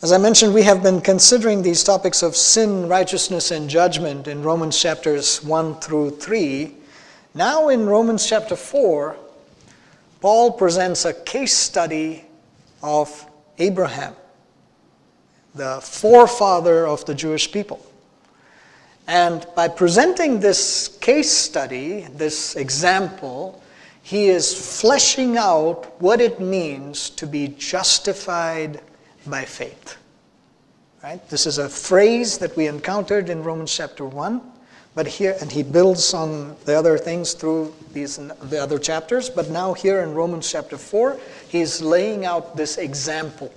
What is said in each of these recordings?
As I mentioned, we have been considering these topics of sin, righteousness, and judgment in Romans chapters 1 through 3. Now in Romans chapter 4, Paul presents a case study of Abraham, the forefather of the Jewish people. And by presenting this case study, this example, he is fleshing out what it means to be justified by faith. Right? This is a phrase that we encountered in Romans chapter 1, but here, and he builds on the other things through the other chapters, but now here in Romans chapter 4, he's laying out this example,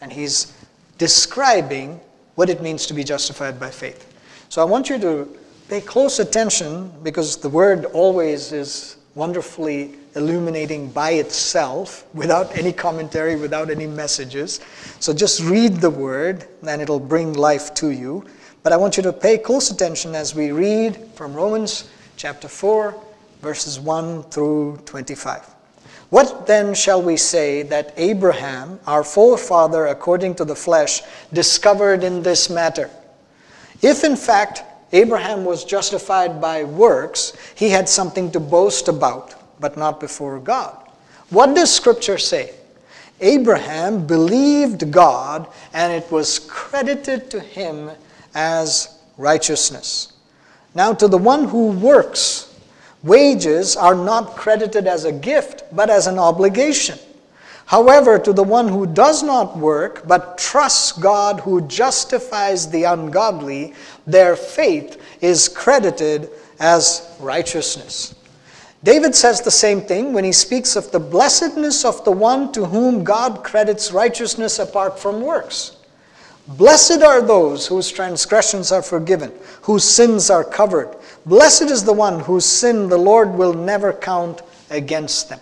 and he's describing what it means to be justified by faith. So I want you to pay close attention, because the word always is wonderfully illuminating by itself, without any commentary, without any messages. So just read the word, and it'll bring life to you. But I want you to pay close attention as we read from Romans chapter 4, verses 1 through 25. What then shall we say that Abraham, our forefather according to the flesh, discovered in this matter? If in fact Abraham was justified by works, he had something to boast about, but not before God. What does Scripture say? Abraham believed God, and it was credited to him as righteousness. Now to the one who works, wages are not credited as a gift, but as an obligation. However, to the one who does not work, but trusts God who justifies the ungodly, their faith is credited as righteousness. David says the same thing when he speaks of the blessedness of the one to whom God credits righteousness apart from works. Blessed are those whose transgressions are forgiven, whose sins are covered. Blessed is the one whose sin the Lord will never count against them.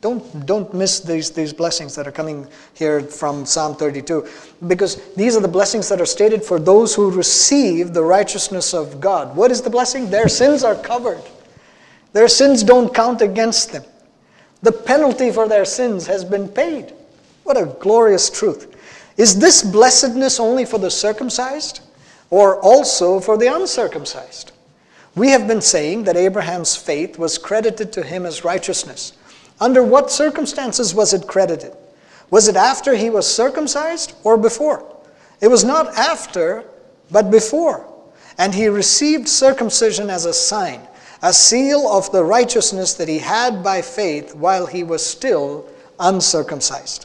Don't miss these blessings that are coming here from Psalm 32, because these are the blessings that are stated for those who receive the righteousness of God. What is the blessing? Their sins are covered. Their sins don't count against them. The penalty for their sins has been paid. What a glorious truth. Is this blessedness only for the circumcised, or also for the uncircumcised? We have been saying that Abraham's faith was credited to him as righteousness. Under what circumstances was it credited? Was it after he was circumcised or before? It was not after, but before. And he received circumcision as a sign, a seal of the righteousness that he had by faith while he was still uncircumcised.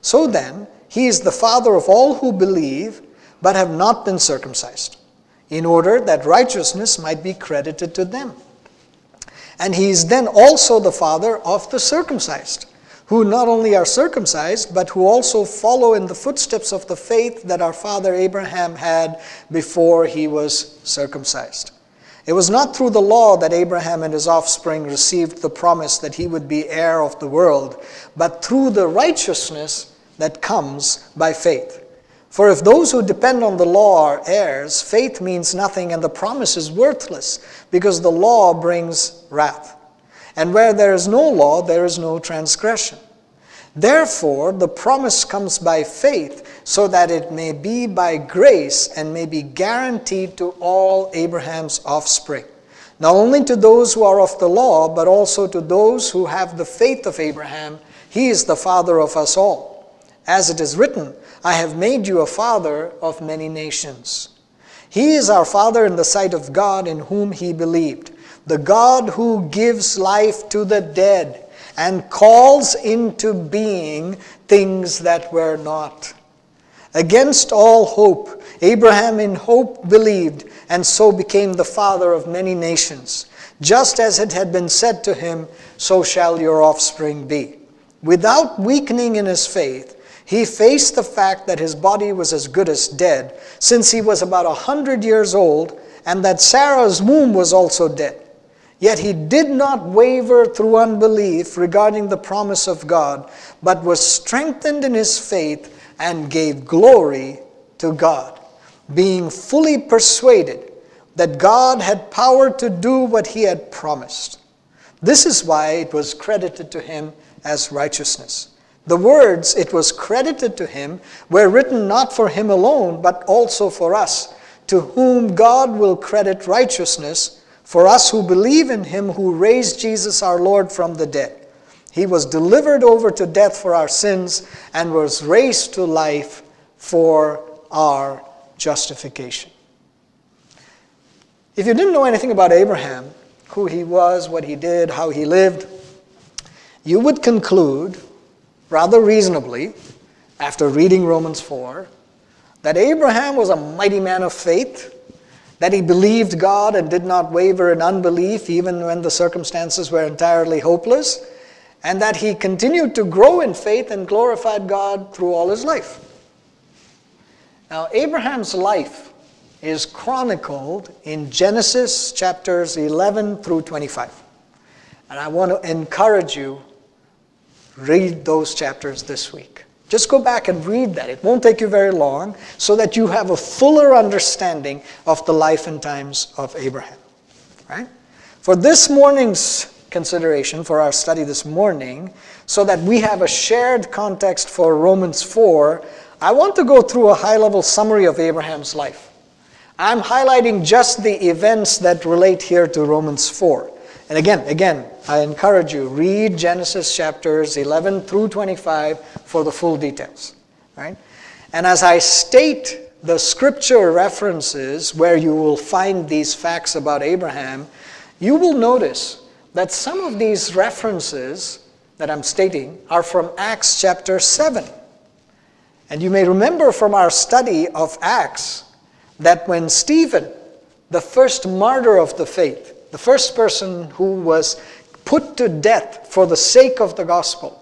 So then, he is the father of all who believe, but have not been circumcised, in order that righteousness might be credited to them. And he is then also the father of the circumcised, who not only are circumcised, but who also follow in the footsteps of the faith that our father Abraham had before he was circumcised. It was not through the law that Abraham and his offspring received the promise that he would be heir of the world, but through the righteousness that comes by faith. For if those who depend on the law are heirs, faith means nothing and the promise is worthless, because the law brings wrath. And where there is no law, there is no transgression. Therefore, the promise comes by faith, so that it may be by grace and may be guaranteed to all Abraham's offspring, not only to those who are of the law, but also to those who have the faith of Abraham. He is the father of us all. As it is written, I have made you a father of many nations. He is our father in the sight of God, in whom he believed, the God who gives life to the dead and calls into being things that were not. Against all hope, Abraham in hope believed, and so became the father of many nations, just as it had been said to him, so shall your offspring be. Without weakening in his faith, he faced the fact that his body was as good as dead, since he was about 100 years old, and that Sarah's womb was also dead. Yet he did not waver through unbelief regarding the promise of God, but was strengthened in his faith and gave glory to God, being fully persuaded that God had power to do what he had promised. This is why it was credited to him as righteousness. The words, "It was credited to him," were written not for him alone, but also for us, to whom God will credit righteousness, for us who believe in him who raised Jesus our Lord from the dead. He was delivered over to death for our sins and was raised to life for our justification. If you didn't know anything about Abraham, who he was, what he did, how he lived, you would conclude, rather reasonably, after reading Romans 4, that Abraham was a mighty man of faith, that he believed God and did not waver in unbelief even when the circumstances were entirely hopeless, and that he continued to grow in faith and glorified God through all his life. Now, Abraham's life is chronicled in Genesis chapters 11 through 25. And I want to encourage you, read those chapters this week. Just go back and read that. It won't take you very long, so that you have a fuller understanding of the life and times of Abraham. Right? For this morning's consideration, for our study this morning, so that we have a shared context for Romans 4, I want to go through a high-level summary of Abraham's life. I'm highlighting just the events that relate here to Romans 4. And again, I encourage you, read Genesis chapters 11 through 25 for the full details, right? And as I state the scripture references where you will find these facts about Abraham, you will notice that some of these references that I'm stating are from Acts chapter 7. And you may remember from our study of Acts that when Stephen, the first martyr of the faith, the first person who was put to death for the sake of the gospel,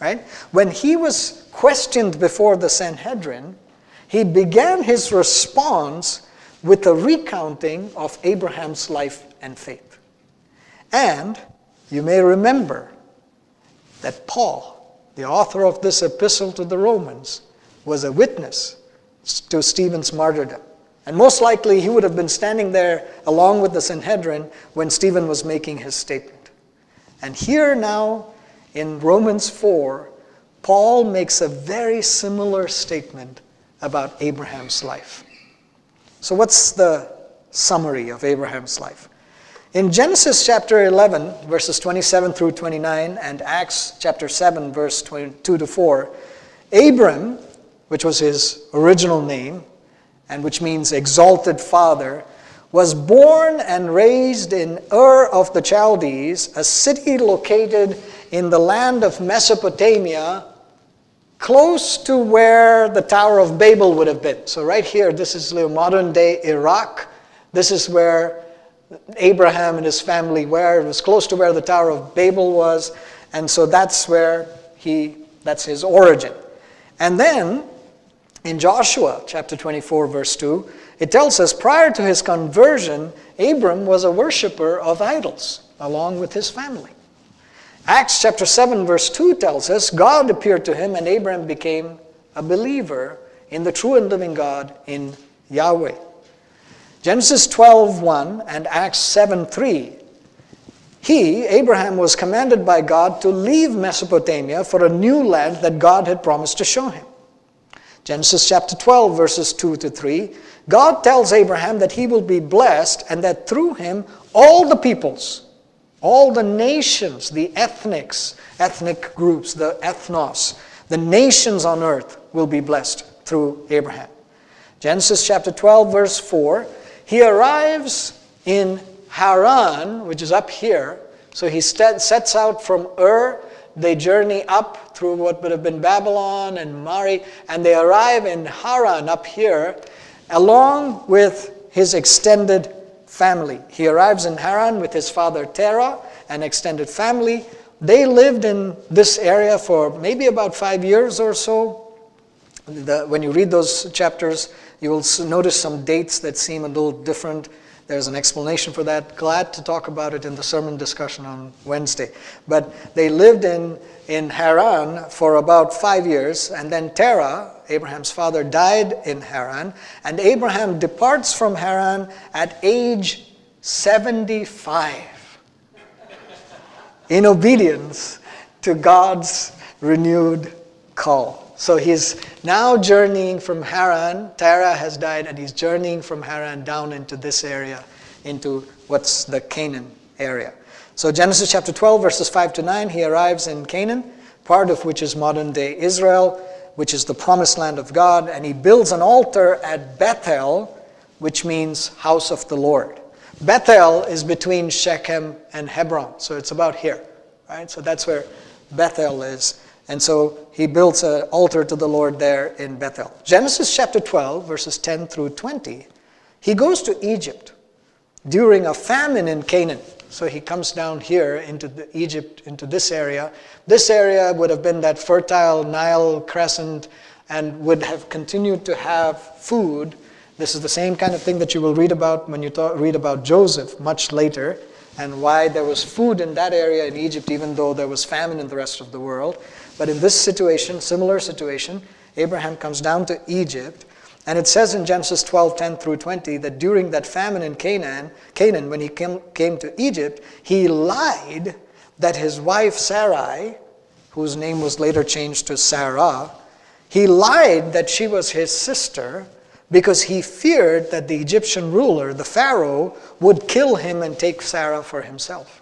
right? When he was questioned before the Sanhedrin, he began his response with a recounting of Abraham's life and faith. And you may remember that Paul, the author of this epistle to the Romans, was a witness to Stephen's martyrdom. And most likely he would have been standing there along with the Sanhedrin when Stephen was making his statement. And here now in Romans 4, Paul makes a very similar statement about Abraham's life. So what's the summary of Abraham's life? In Genesis chapter 11, verses 27 through 29, and Acts chapter 7, verse 22 to 4, Abram, which was his original name, and which means exalted father, was born and raised in Ur of the Chaldees, a city located in the land of Mesopotamia, close to where the Tower of Babel would have been. So right here, this is modern-day Iraq. This is where Abraham and his family were. It was close to where the Tower of Babel was, and so that's where that's his origin. And then, in Joshua chapter 24, verse 2, it tells us prior to his conversion, Abram was a worshiper of idols along with his family. Acts chapter 7, verse 2 tells us God appeared to him and Abram became a believer in the true and living God, in Yahweh. Genesis 12:1 and Acts 7:3, Abraham was commanded by God to leave Mesopotamia for a new land that God had promised to show him. Genesis chapter 12, verses 2 to 3, God tells Abraham that he will be blessed and that through him all the peoples, all the nations, the ethnic groups, the ethnos, the nations on earth will be blessed through Abraham. Genesis chapter 12, verse 4, he arrives in Haran, which is up here, so he sets out from Ur. They journey up through what would have been Babylon and Mari, and they arrive in Haran up here, along with his extended family. He arrives in Haran with his father Terah, an extended family. They lived in this area for maybe about 5 years or so. When you read those chapters, you will notice some dates that seem a little different. There's an explanation for that. Glad to talk about it in the sermon discussion on Wednesday. But they lived in Haran for about 5 years, and then Terah, Abraham's father, died in Haran, and Abraham departs from Haran at age 75 in obedience to God's renewed call. So he's now journeying from Haran. Terah has died, and he's journeying from Haran down into this area, into what's the Canaan area. So Genesis chapter 12, verses 5 to 9, he arrives in Canaan, part of which is modern-day Israel, which is the promised land of God, and he builds an altar at Bethel, which means house of the Lord. Bethel is between Shechem and Hebron, so it's about here, right? So that's where Bethel is. And so he builds an altar to the Lord there in Bethel. Genesis chapter 12, verses 10 through 20, he goes to Egypt during a famine in Canaan. So he comes down here into Egypt, into this area. This area would have been that fertile Nile crescent and would have continued to have food. This is the same kind of thing that you will read about when you read about Joseph much later, and why there was food in that area in Egypt, even though there was famine in the rest of the world. But in this situation, similar situation, Abraham comes down to Egypt, and it says in Genesis 12, 10 through 20, that during that famine in Canaan, when he came to Egypt, he lied that his wife Sarai, whose name was later changed to Sarah, he lied that she was his sister, because he feared that the Egyptian ruler, the Pharaoh, would kill him and take Sarah for himself.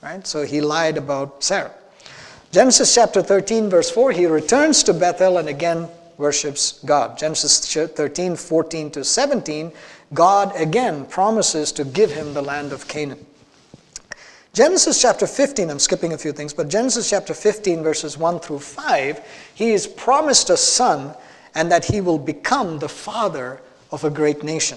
Right? So he lied about Sarah. Genesis chapter 13, verse 4, he returns to Bethel and again worships God. Genesis 13, 14 to 17, God again promises to give him the land of Canaan. Genesis chapter 15, I'm skipping a few things, but Genesis chapter 15, verses 1 through 5, he is promised a son, and that he will become the father of a great nation.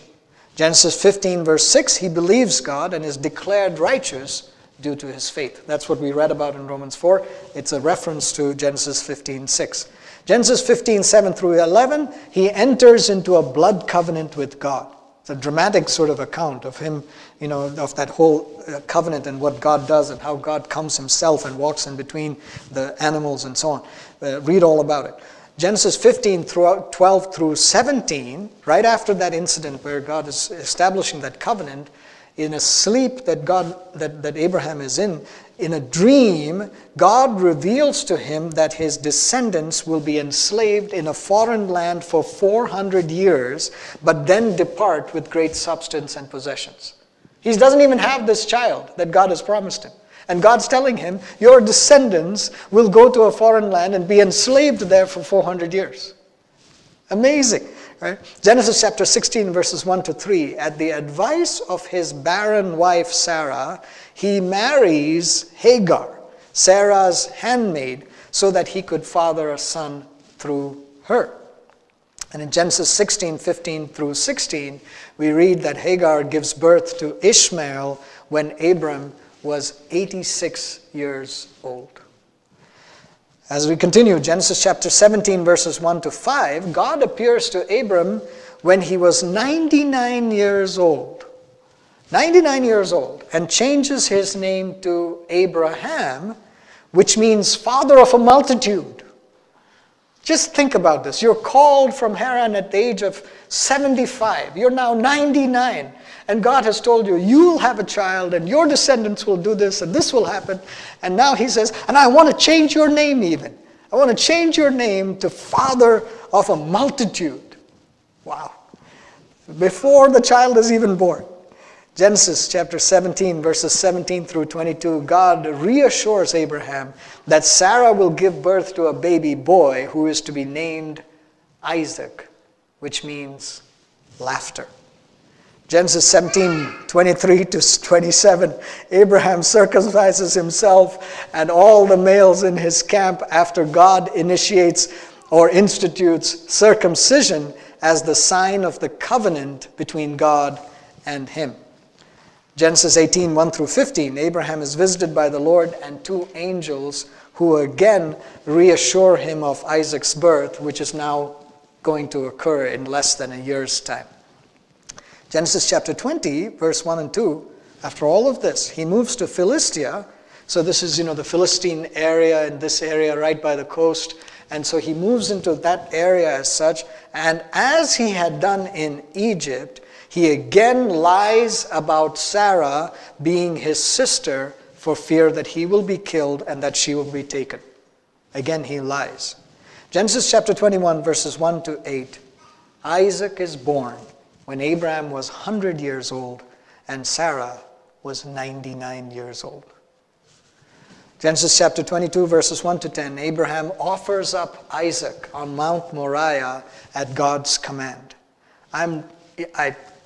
Genesis 15, verse 6, he believes God and is declared righteous due to his faith. That's what we read about in Romans 4. It's a reference to Genesis 15, 6. Genesis 15, 7 through 11, he enters into a blood covenant with God. It's a dramatic sort of account of him, you know, of that whole covenant and what God does and how God comes himself and walks in between the animals and so on. Read all about it. Genesis 15, 12 through 17, right after that incident where God is establishing that covenant, in a sleep that Abraham is in a dream, God reveals to him that his descendants will be enslaved in a foreign land for 400 years, but then depart with great substance and possessions. He doesn't even have this child that God has promised him. And God's telling him, your descendants will go to a foreign land and be enslaved there for 400 years. Amazing, right? Genesis chapter 16, verses 1 to 3. At the advice of his barren wife Sarah, he marries Hagar, Sarah's handmaid, so that he could father a son through her. And in Genesis 16, 15 through 16, we read that Hagar gives birth to Ishmael when Abram was 86 years old. As we continue, Genesis chapter 17, verses 1 to 5, God appears to Abram when he was 99 years old. 99 years old, and changes his name to Abraham, which means father of a multitude. Just think about this. You're called from Haran at the age of 75. You're now 99. And God has told you, you'll have a child and your descendants will do this and this will happen. And now he says, and I want to change your name even. I want to change your name to father of a multitude. Wow. Before the child is even born. Genesis chapter 17, verses 17 through 22, God reassures Abraham that Sarah will give birth to a baby boy who is to be named Isaac, which means laughter. Genesis 17, 23 to 27, Abraham circumcises himself and all the males in his camp after God initiates or institutes circumcision as the sign of the covenant between God and him. Genesis 18, 1 through 15, Abraham is visited by the Lord and two angels who again reassure him of Isaac's birth, which is now going to occur in less than a year's time. Genesis chapter 20, verse 1 and 2, after all of this, he moves to Philistia. So this is, you know, the Philistine area and this area right by the coast. And so he moves into that area as such. And as he had done in Egypt, he again lies about Sarah being his sister for fear that he will be killed and that she will be taken. Again, he lies. Genesis chapter 21, verses 1 to 8. Isaac is born when Abraham was 100 years old and Sarah was 99 years old. Genesis chapter 22, verses 1 to 10. Abraham offers up Isaac on Mount Moriah at God's command. I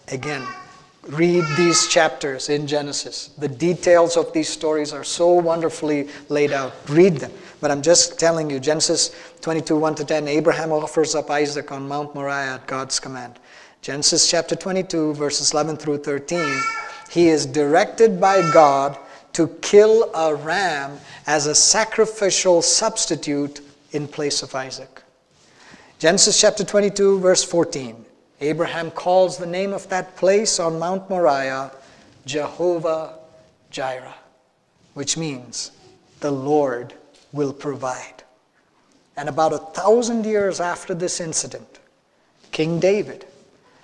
again, read these chapters in Genesis. The details of these stories are so wonderfully laid out. Read them. But I'm just telling you, Genesis 22, 1 to 10, Abraham offers up Isaac on Mount Moriah at God's command. Genesis chapter 22, verses 11 through 13, he is directed by God to kill a ram as a sacrificial substitute in place of Isaac. Genesis chapter 22, verse 14, Abraham calls the name of that place on Mount Moriah, Jehovah Jireh, which means the Lord will provide. And about 1,000 years after this incident, King David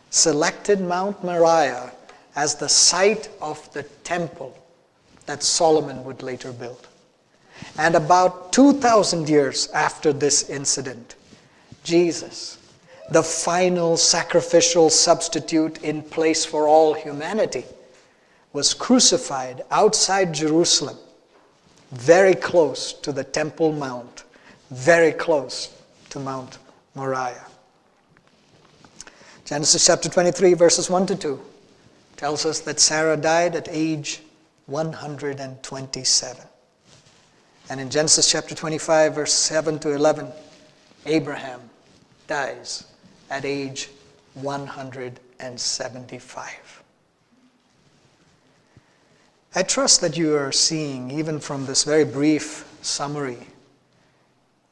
selected Mount Moriah as the site of the temple that Solomon would later build. And about 2,000 years after this incident, Jesus, the final sacrificial substitute in place for all humanity, was crucified outside Jerusalem, very close to the Temple Mount, very close to Mount Moriah. Genesis chapter 23, verses 1 to 2, tells us that Sarah died at age 127. And in Genesis chapter 25, verse 7 to 11, Abraham dies at age 175. I trust that you are seeing, even from this very brief summary,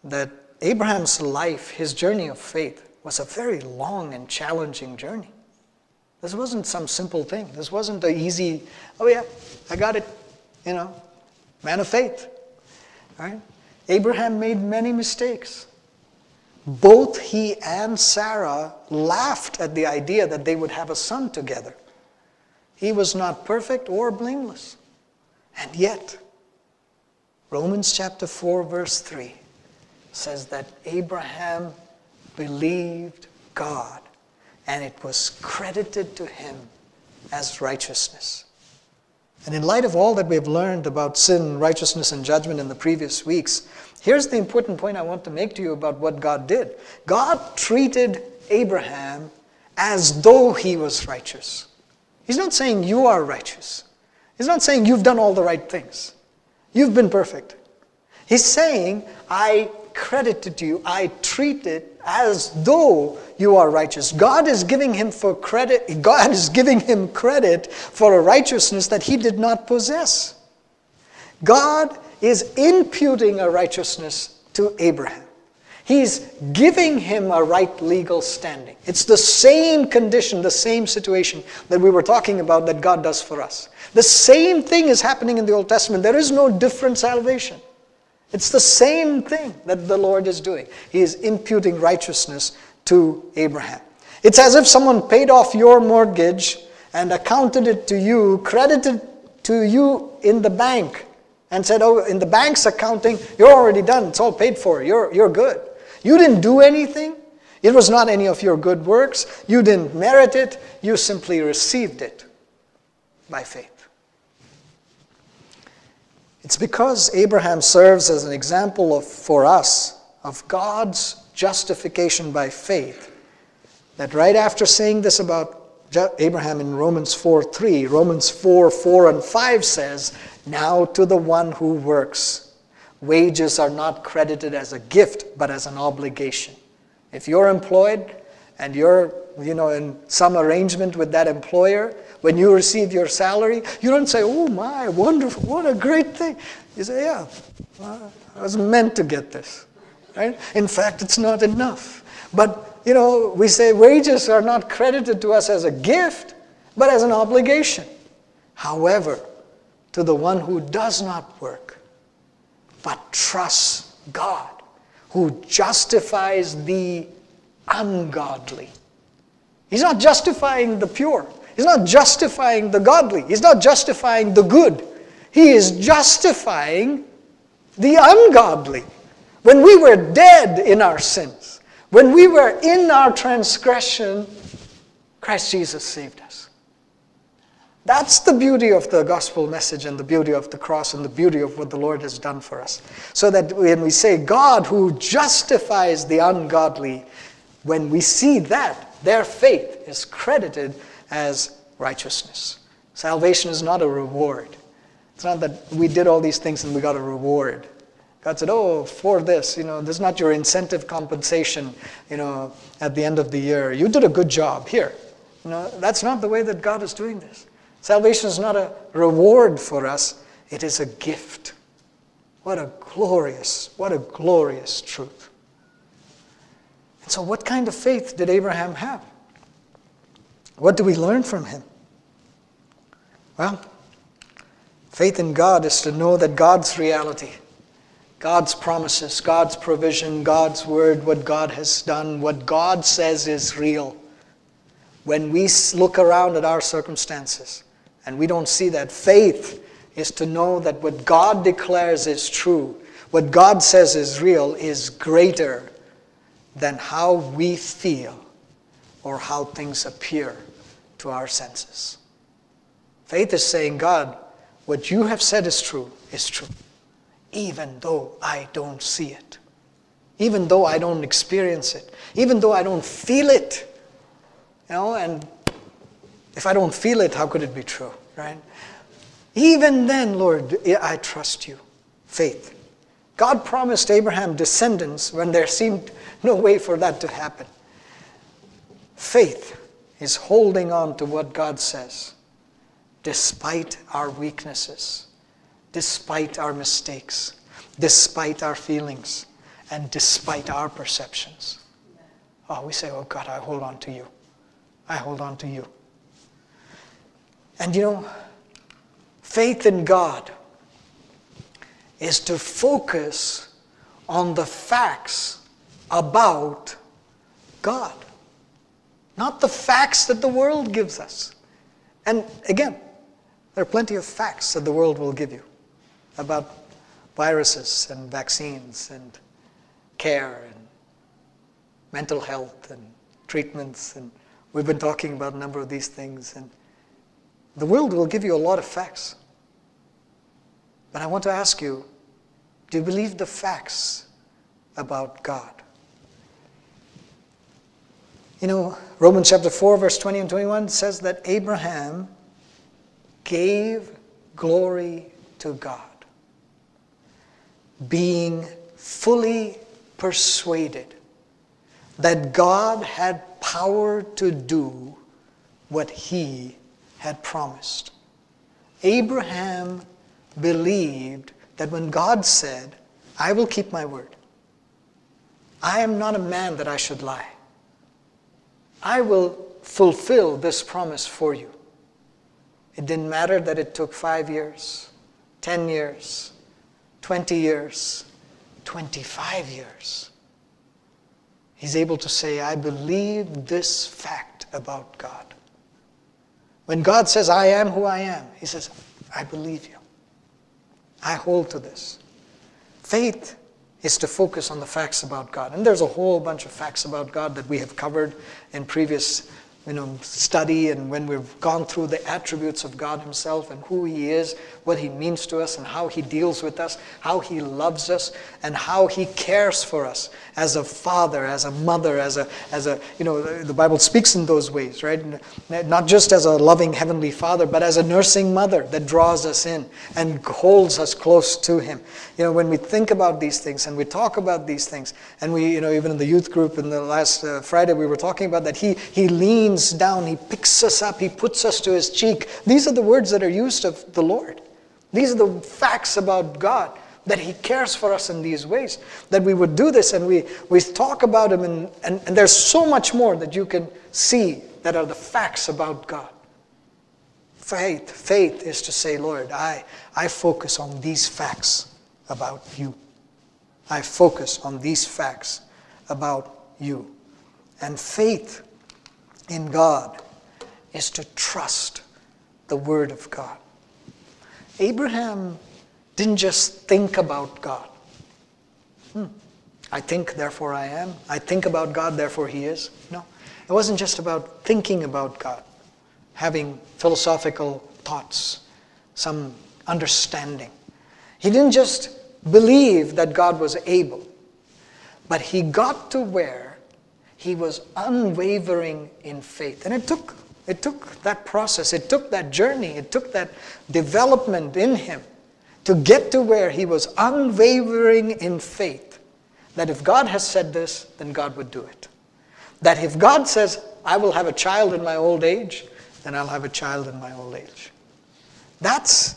that Abraham's life, his journey of faith, was a very long and challenging journey. This wasn't some simple thing. This wasn't an easy, oh yeah, I got it, you know, man of faith. All right? Abraham made many mistakes. Both he and Sarah laughed at the idea that they would have a son together. He was not perfect or blameless. And yet, Romans chapter 4, verse 3 says that Abraham believed God, and it was credited to him as righteousness. And in light of all that we've learned about sin, righteousness, and judgment in the previous weeks, here's the important point I want to make to you about what God did. God treated Abraham as though he was righteous. He's not saying you are righteous. He's not saying you've done all the right things. You've been perfect. He's saying, I credited to you, I treat it as though you are righteous. God is giving him credit for a righteousness that he did not possess. God is imputing a righteousness to Abraham. He's giving him a right legal standing. It's the same condition, the same situation that we were talking about that God does for us. The same thing is happening in the Old Testament. There is no different salvation. It's the same thing that the Lord is doing. He is imputing righteousness to Abraham. It's as if someone paid off your mortgage and accounted it to you, credited to you in the bank, and said, oh, in the bank's accounting, you're already done. It's all paid for. You're good. You didn't do anything. It was not any of your good works. You didn't merit it. You simply received it by faith. It's because Abraham serves as an example for us of God's justification by faith that right after saying this about Abraham in Romans 4:3, Romans 4:4 and 5 says, now to the one who works, wages are not credited as a gift but as an obligation. If you're employed and you're in some arrangement with that employer, when you receive your salary, you don't say, oh my, wonderful, what a great thing. You say, yeah, I was meant to get this. Right? In fact, it's not enough. But, we say wages are not credited to us as a gift, but as an obligation. However, to the one who does not work, but trusts God, who justifies the ungodly. He's not justifying the pure. He's not justifying the godly. He's not justifying the good. He is justifying the ungodly. When we were dead in our sins, when we were in our transgression, Christ Jesus saved us. That's the beauty of the gospel message and the beauty of the cross and the beauty of what the Lord has done for us. So that when we say, God who justifies the ungodly, when we see that, their faith is credited as righteousness. Salvation is not a reward. It's not that we did all these things and we got a reward. God said, oh, for this, this is not your incentive compensation, at the end of the year. You did a good job here. That's not the way that God is doing this. Salvation is not a reward for us. It is a gift. What a glorious truth. And so what kind of faith did Abraham have? What do we learn from him? Well, faith in God is to know that God's reality, God's promises, God's provision, God's word, what God has done, what God says is real. When we look around at our circumstances and we don't see that, faith is to know that what God declares is true, what God says is real, is greater than how we feel or how things appear to our senses. Faith is saying, God, what you have said is true, even though I don't see it, even though I don't experience it, even though I don't feel it. And if I don't feel it, how could it be true, right? Even then, Lord, I trust you. Faith. God promised Abraham descendants when there seemed no way for that to happen. Faith is holding on to what God says, despite our weaknesses, despite our mistakes, despite our feelings, and despite our perceptions. Oh, we say, oh God, I hold on to you. I hold on to you. And faith in God is to focus on the facts about God, not the facts that the world gives us. And again, there are plenty of facts that the world will give you about viruses and vaccines and care and mental health and treatments, and we've been talking about a number of these things, and the world will give you a lot of facts. But I want to ask you, do you believe the facts about God? Romans chapter 4, verse 20 and 21 says that Abraham gave glory to God, being fully persuaded that God had power to do what he had promised. Abraham believed that when God said, I will keep my word. I am not a man that I should lie. I will fulfill this promise for you. It didn't matter that it took 5 years, 10 years, 20 years, 25 years. He's able to say, I believe this fact about God. When God says, I am who I am, he says, I believe you. I hold to this. Faith is to focus on the facts about God. And there's a whole bunch of facts about God that we have covered in previous study, and when we've gone through the attributes of God himself and who he is, what he means to us and how he deals with us, how he loves us and how he cares for us as a father, as a mother, the Bible speaks in those ways, right? Not just as a loving heavenly father, but as a nursing mother that draws us in and holds us close to him. When we think about these things and we talk about these things, and we, even in the youth group in the last Friday, we were talking about that he leans down, he picks us up, he puts us to his cheek. These are the words that are used of the Lord. These are the facts about God, that he cares for us in these ways, that we would do this, and we talk about him, and there's so much more that you can see that are the facts about God. Faith is to say, Lord, I focus on these facts about you. I focus on these facts about you. And faith in God is to trust the word of God. Abraham didn't just think about God. I think, therefore I am. I think about God, therefore He is. No, it wasn't just about thinking about God, having philosophical thoughts, some understanding. He didn't just believe that God was able, but he got to where he was unwavering in faith. And it took that process, it took that journey, it took that development in him to get to where he was unwavering in faith, that if God has said this, then God would do it. That if God says, I will have a child in my old age, then I'll have a child in my old age. That's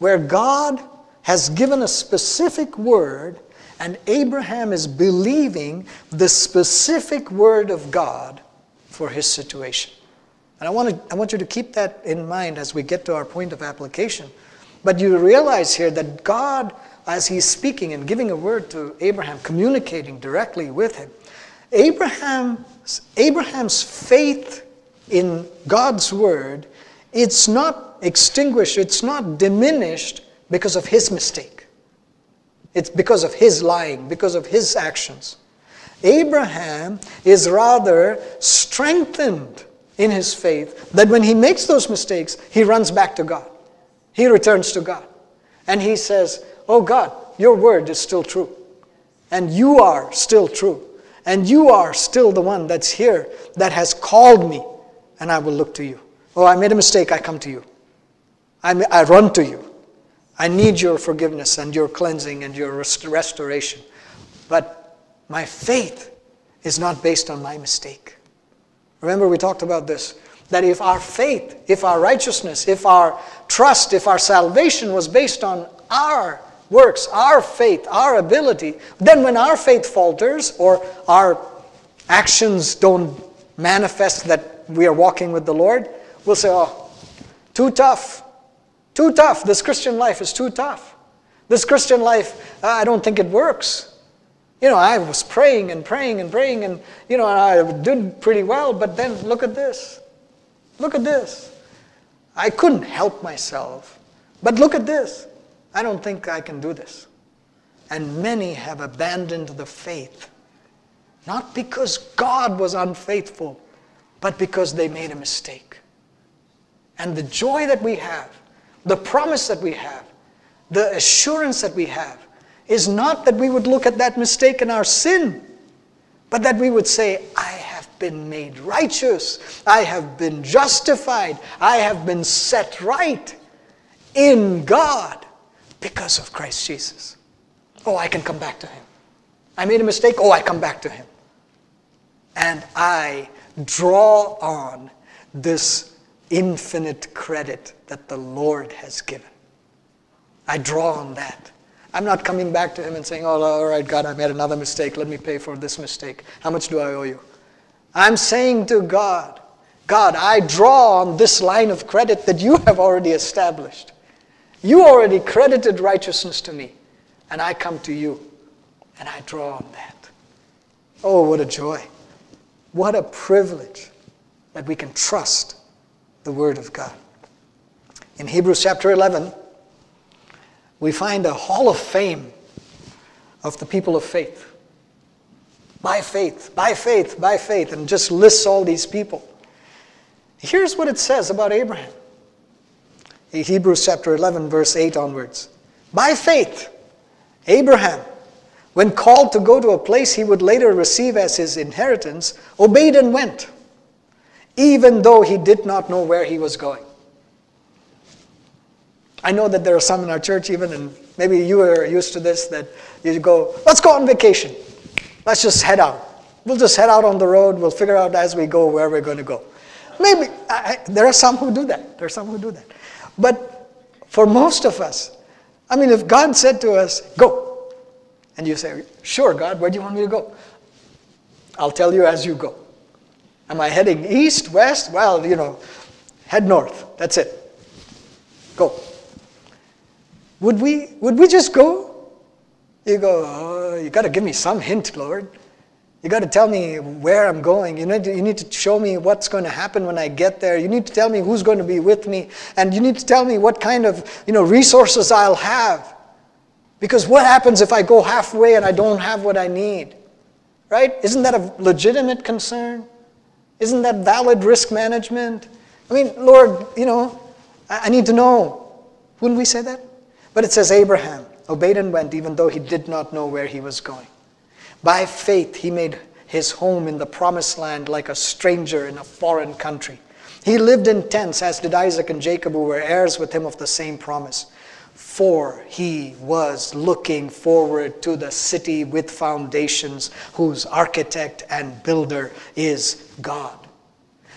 where God has given a specific word, and Abraham is believing the specific word of God for his situation. And I want you to keep that in mind as we get to our point of application. But you realize here that God, as he's speaking and giving a word to Abraham, communicating directly with him, Abraham's faith in God's word, it's not extinguished, it's not diminished because of his mistake. It's because of his lying, because of his actions. Abraham is rather strengthened in his faith, that when he makes those mistakes, he runs back to God. He returns to God. And he says, oh God, your word is still true. And you are still true. And you are still the one that's here that has called me, and I will look to you. Oh, I made a mistake, I come to you. I run to you. I need your forgiveness and your cleansing and your restoration. But my faith is not based on my mistake. Remember, we talked about this, that if our faith, if our righteousness, if our trust, if our salvation was based on our works, our faith, our ability, then when our faith falters or our actions don't manifest that we are walking with the Lord, we'll say, oh, too tough. Too tough. This Christian life is too tough. This Christian life, I don't think it works. You know, I was praying and praying and praying and, you know, I did pretty well, but then look at this. Look at this. I couldn't help myself, but look at this. I don't think I can do this. And many have abandoned the faith, not because God was unfaithful, but because they made a mistake. And the joy that we have, the promise that we have, the assurance that we have, is not that we would look at that mistake in our sin, but that we would say, I have been made righteous, I have been justified, I have been set right in God, because of Christ Jesus. Oh, I can come back to Him. I made a mistake. Oh, I come back to Him. And I draw on this infinite credit that the Lord has given. I draw on that. I'm not coming back to Him and saying, oh, all right, God, I made another mistake. Let me pay for this mistake. How much do I owe you? I'm saying to God, God, I draw on this line of credit that you have already established. You already credited righteousness to me, and I come to you, and I draw on that. Oh, what a joy. What a privilege that we can trust the Word of God. In Hebrews chapter 11, we find a hall of fame of the people of faith. By faith, by faith, by faith, and just lists all these people. Here's what it says about Abraham. Hebrews chapter 11, verse 8 onwards. By faith, Abraham, when called to go to a place he would later receive as his inheritance, obeyed and went, even though he did not know where he was going. I know that there are some in our church even, and maybe you are used to this, that you go, let's go on vacation. Let's just head out. We'll just head out on the road. We'll figure out as we go where we're going to go. Maybe, there are some who do that. There are some who do that. But for most of us, I mean, if God said to us, go, and you say, sure, God, where do you want me to go? I'll tell you as you go. Am I heading east, west? Well, you know, head north. That's it. Go. Would we just go? You go, oh, you got to give me some hint, Lord. You got to tell me where I'm going. You need to show me what's going to happen when I get there. You need to tell me who's going to be with me. And you need to tell me what kind of resources I'll have. Because what happens if I go halfway and I don't have what I need? Right? Isn't that a legitimate concern? Isn't that valid risk management? I mean, Lord, you know, I need to know. Wouldn't we say that? But it says Abraham obeyed and went, even though he did not know where he was going. By faith, he made his home in the promised land like a stranger in a foreign country. He lived in tents, as did Isaac and Jacob, who were heirs with him of the same promise. For he was looking forward to the city with foundations, whose architect and builder is God.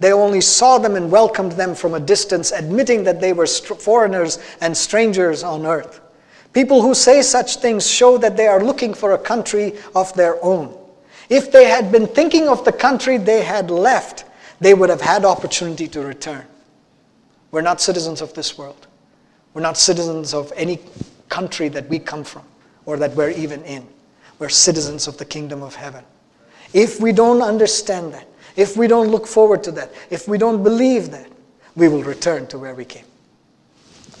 They only saw them and welcomed them from a distance, admitting that they were foreigners and strangers on earth. People who say such things show that they are looking for a country of their own. If they had been thinking of the country they had left, they would have had opportunity to return. We're not citizens of this world. We're not citizens of any country that we come from or that we're even in. We're citizens of the kingdom of heaven. If we don't understand that, if we don't look forward to that, if we don't believe that, we will return to where we came.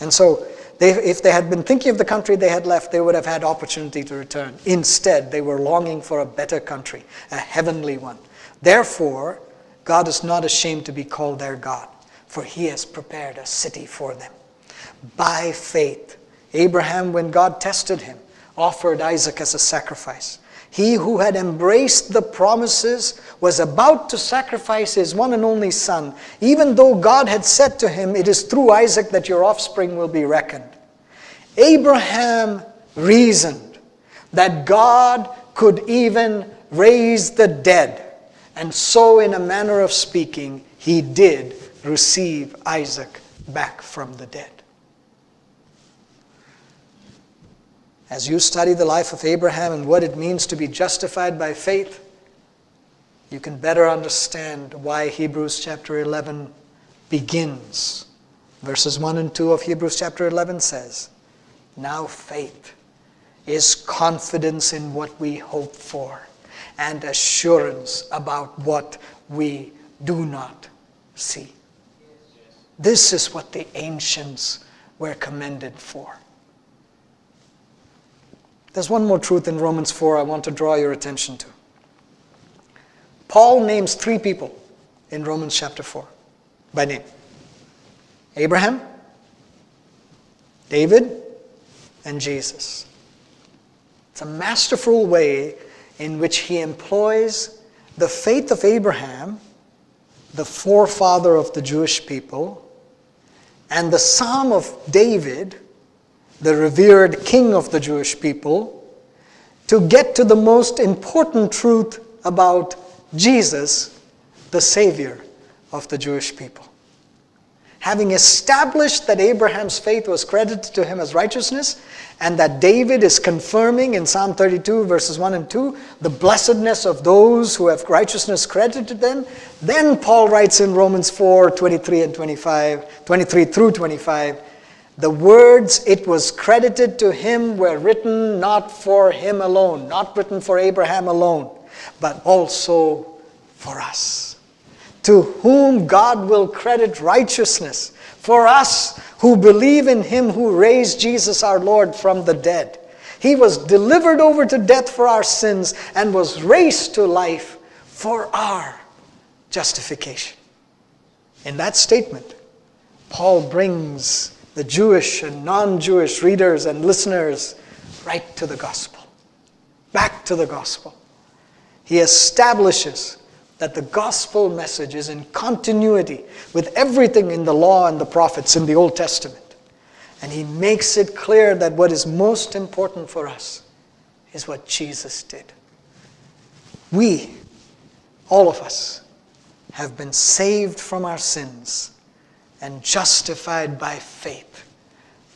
And so, if they had been thinking of the country they had left, they would have had opportunity to return. Instead, they were longing for a better country, a heavenly one. Therefore, God is not ashamed to be called their God, for he has prepared a city for them. By faith, Abraham, when God tested him, offered Isaac as a sacrifice. He who had embraced the promises was about to sacrifice his one and only son, even though God had said to him, "It is through Isaac that your offspring will be reckoned." Abraham reasoned that God could even raise the dead. And so, in a manner of speaking, he did receive Isaac back from the dead. As you study the life of Abraham and what it means to be justified by faith, you can better understand why Hebrews chapter 11 begins. Verses 1 and 2 of Hebrews chapter 11 says, "Now faith is confidence in what we hope for and assurance about what we do not see." This is what the ancients were commended for. There's one more truth in Romans 4 I want to draw your attention to. Paul names three people in Romans chapter 4 by name: Abraham, David, and Jesus. It's a masterful way in which he employs the faith of Abraham, the forefather of the Jewish people, and the Psalm of David, the revered king of the Jewish people, to get to the most important truth about Jesus, the Savior of the Jewish people. Having established that Abraham's faith was credited to him as righteousness, and that David is confirming in Psalm 32 verses 1 and 2, the blessedness of those who have righteousness credited to them, then Paul writes in Romans 4, 23 through 25, the words "it was credited to him" were written not for him alone, not written for Abraham alone, but also for us, to whom God will credit righteousness, for us who believe in him who raised Jesus our Lord from the dead. He was delivered over to death for our sins and was raised to life for our justification. In that statement, Paul brings the Jewish and non-Jewish readers and listeners right to the gospel, back to the gospel. He establishes that the gospel message is in continuity with everything in the law and the prophets in the Old Testament. And he makes it clear that what is most important for us is what Jesus did. We, all of us, have been saved from our sins and justified by faith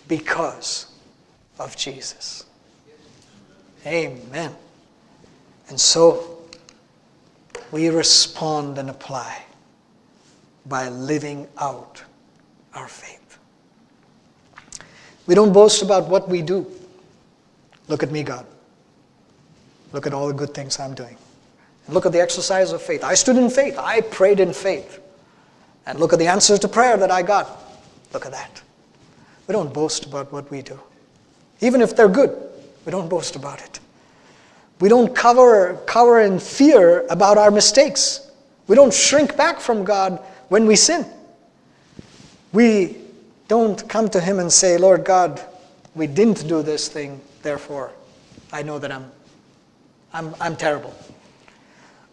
because of Jesus. Amen. And so, we respond and apply by living out our faith. We don't boast about what we do. Look at me, God. Look at all the good things I'm doing. And look at the exercise of faith. I stood in faith. I prayed in faith. And look at the answers to prayer that I got. Look at that. We don't boast about what we do. Even if they're good, we don't boast about it. We don't cower in fear about our mistakes. We don't shrink back from God when we sin. We don't come to Him and say, Lord God, we didn't do this thing, therefore I know that I'm terrible.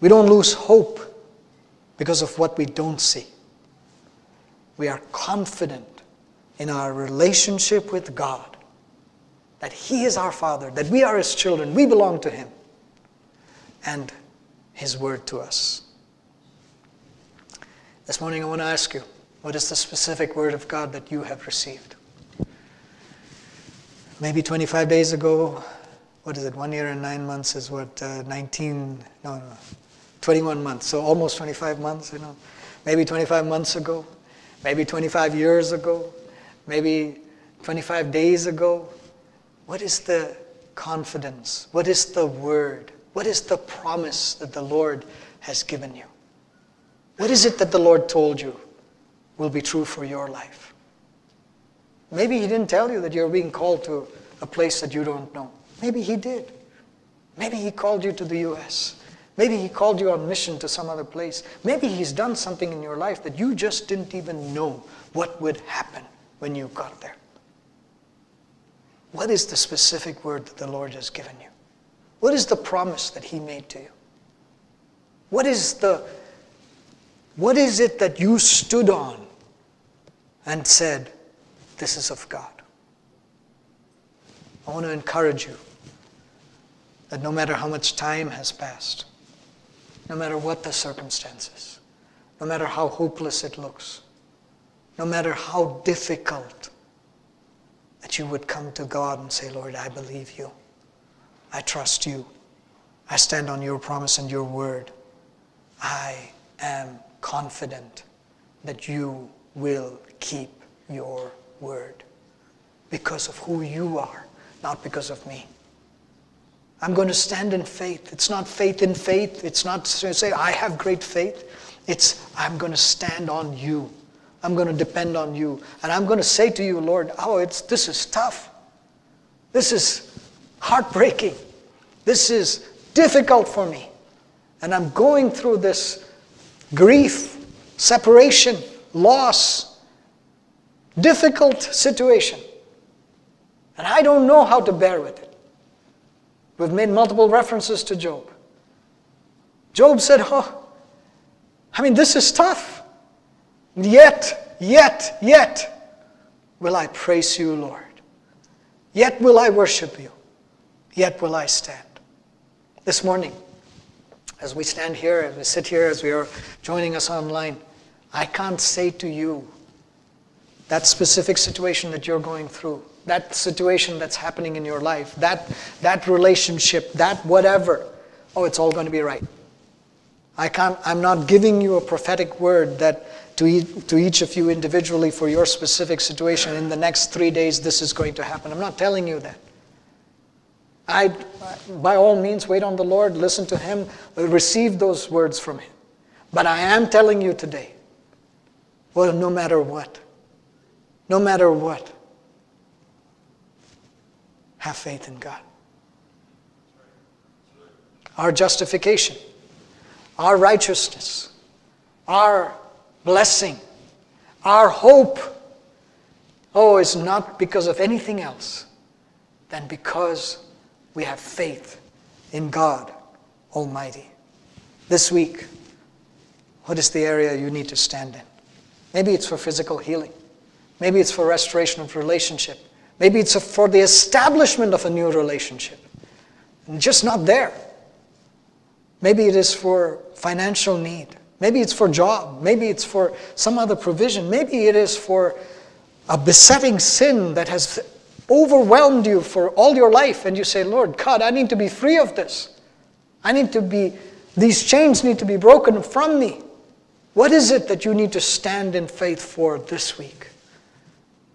We don't lose hope because of what we don't see. We are confident in our relationship with God, that He is our Father, that we are His children, we belong to Him, and His word to us. This morning I want to ask you, what is the specific word of God that you have received? Maybe 25 days ago, what is it, 1 year and 9 months is what, 21 months, so almost 25 months, you know. Maybe 25 months ago, maybe 25 years ago, maybe 25 days ago. What is the confidence? What is the word? What is the promise that the Lord has given you? What is it that the Lord told you will be true for your life? Maybe He didn't tell you that you're being called to a place that you don't know. Maybe He did. Maybe He called you to the U.S. Maybe He called you on mission to some other place. Maybe He's done something in your life that you just didn't even know what would happen when you got there. What is the specific word that the Lord has given you? What is the promise that He made to you? What is it that you stood on and said, this is of God? I want to encourage you that no matter how much time has passed, no matter what the circumstances, no matter how hopeless it looks, no matter how difficult, that you would come to God and say, Lord, I believe You. I trust You. I stand on Your promise and Your word. I am confident that You will keep Your word because of who You are, not because of me. I'm going to stand in faith. It's not faith in faith. It's not to say, I have great faith. It's, I'm going to stand on You. I'm going to depend on You. And I'm going to say to You, Lord, this is tough. This is heartbreaking. This is difficult for me. And I'm going through this grief, separation, loss, difficult situation. And I don't know how to bear with it. We've made multiple references to Job. Job said, this is tough. Yet will I praise You, Lord. Yet will I worship You. Yet will I stand. This morning, as we stand here, as we sit here, as we are joining us online, I can't say to you that specific situation that you're going through, that situation that's happening in your life, that relationship, that whatever, it's all going to be right. I'm not giving you a prophetic word that to each of you individually for your specific situation. In the next 3 days, this is going to happen. I'm not telling you that. By all means, wait on the Lord, listen to Him, receive those words from Him. But I am telling you today, no matter what, have faith in God. Our justification, our righteousness, our blessing, our hope, is not because of anything else than because we have faith in God Almighty. This week, what is the area you need to stand in? Maybe it's for physical healing. Maybe it's for restoration of relationship. Maybe it's for the establishment of a new relationship. And just not there. Maybe it is for financial need. Maybe it's for job. Maybe it's for some other provision. Maybe it is for a besetting sin that has overwhelmed you for all your life. And you say, Lord God, I need to be free of this. I need to be These chains need to be broken from me. What is it that you need to stand in faith for this week?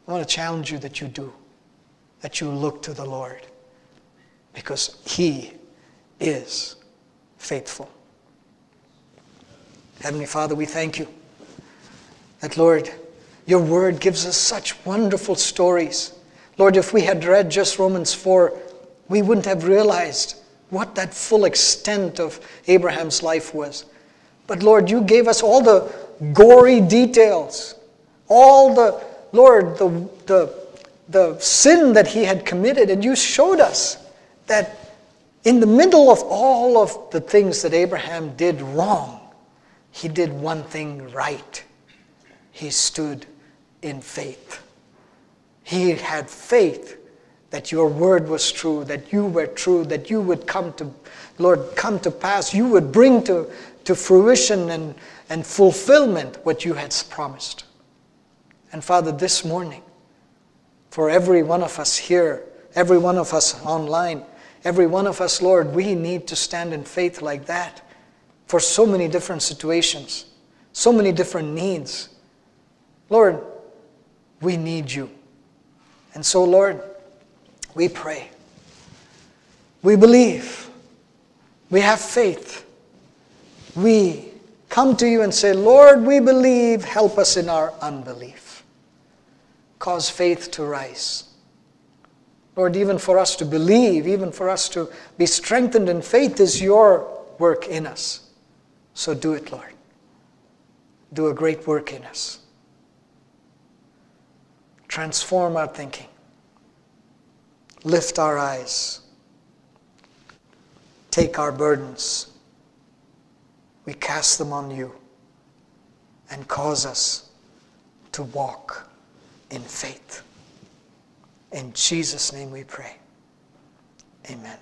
I want to challenge you that you do, that you look to the Lord, because He is faithful. Heavenly Father, we thank you that, Lord, your word gives us such wonderful stories. Lord, if we had read just Romans 4, we wouldn't have realized what that full extent of Abraham's life was. But Lord, you gave us all the gory details, all the, Lord, the sin that he had committed, and you showed us that in the middle of all of the things that Abraham did wrong, he did one thing right. He stood in faith. He had faith that your word was true, that you were true, that you would come to, Lord, come to pass, you would bring to fruition and fulfillment what you had promised. And Father, this morning, for every one of us here, every one of us online, every one of us, Lord, we need to stand in faith like that for so many different situations, so many different needs. Lord, we need you. And so, Lord, we pray. We believe. We have faith. We come to you and say, Lord, we believe. Help us in our unbelief. Cause faith to rise. Lord, even for us to believe, even for us to be strengthened in faith is your work in us. So do it, Lord. Do a great work in us. Transform our thinking. Lift our eyes. Take our burdens. We cast them on you and cause us to walk in faith. In Jesus' name we pray. Amen.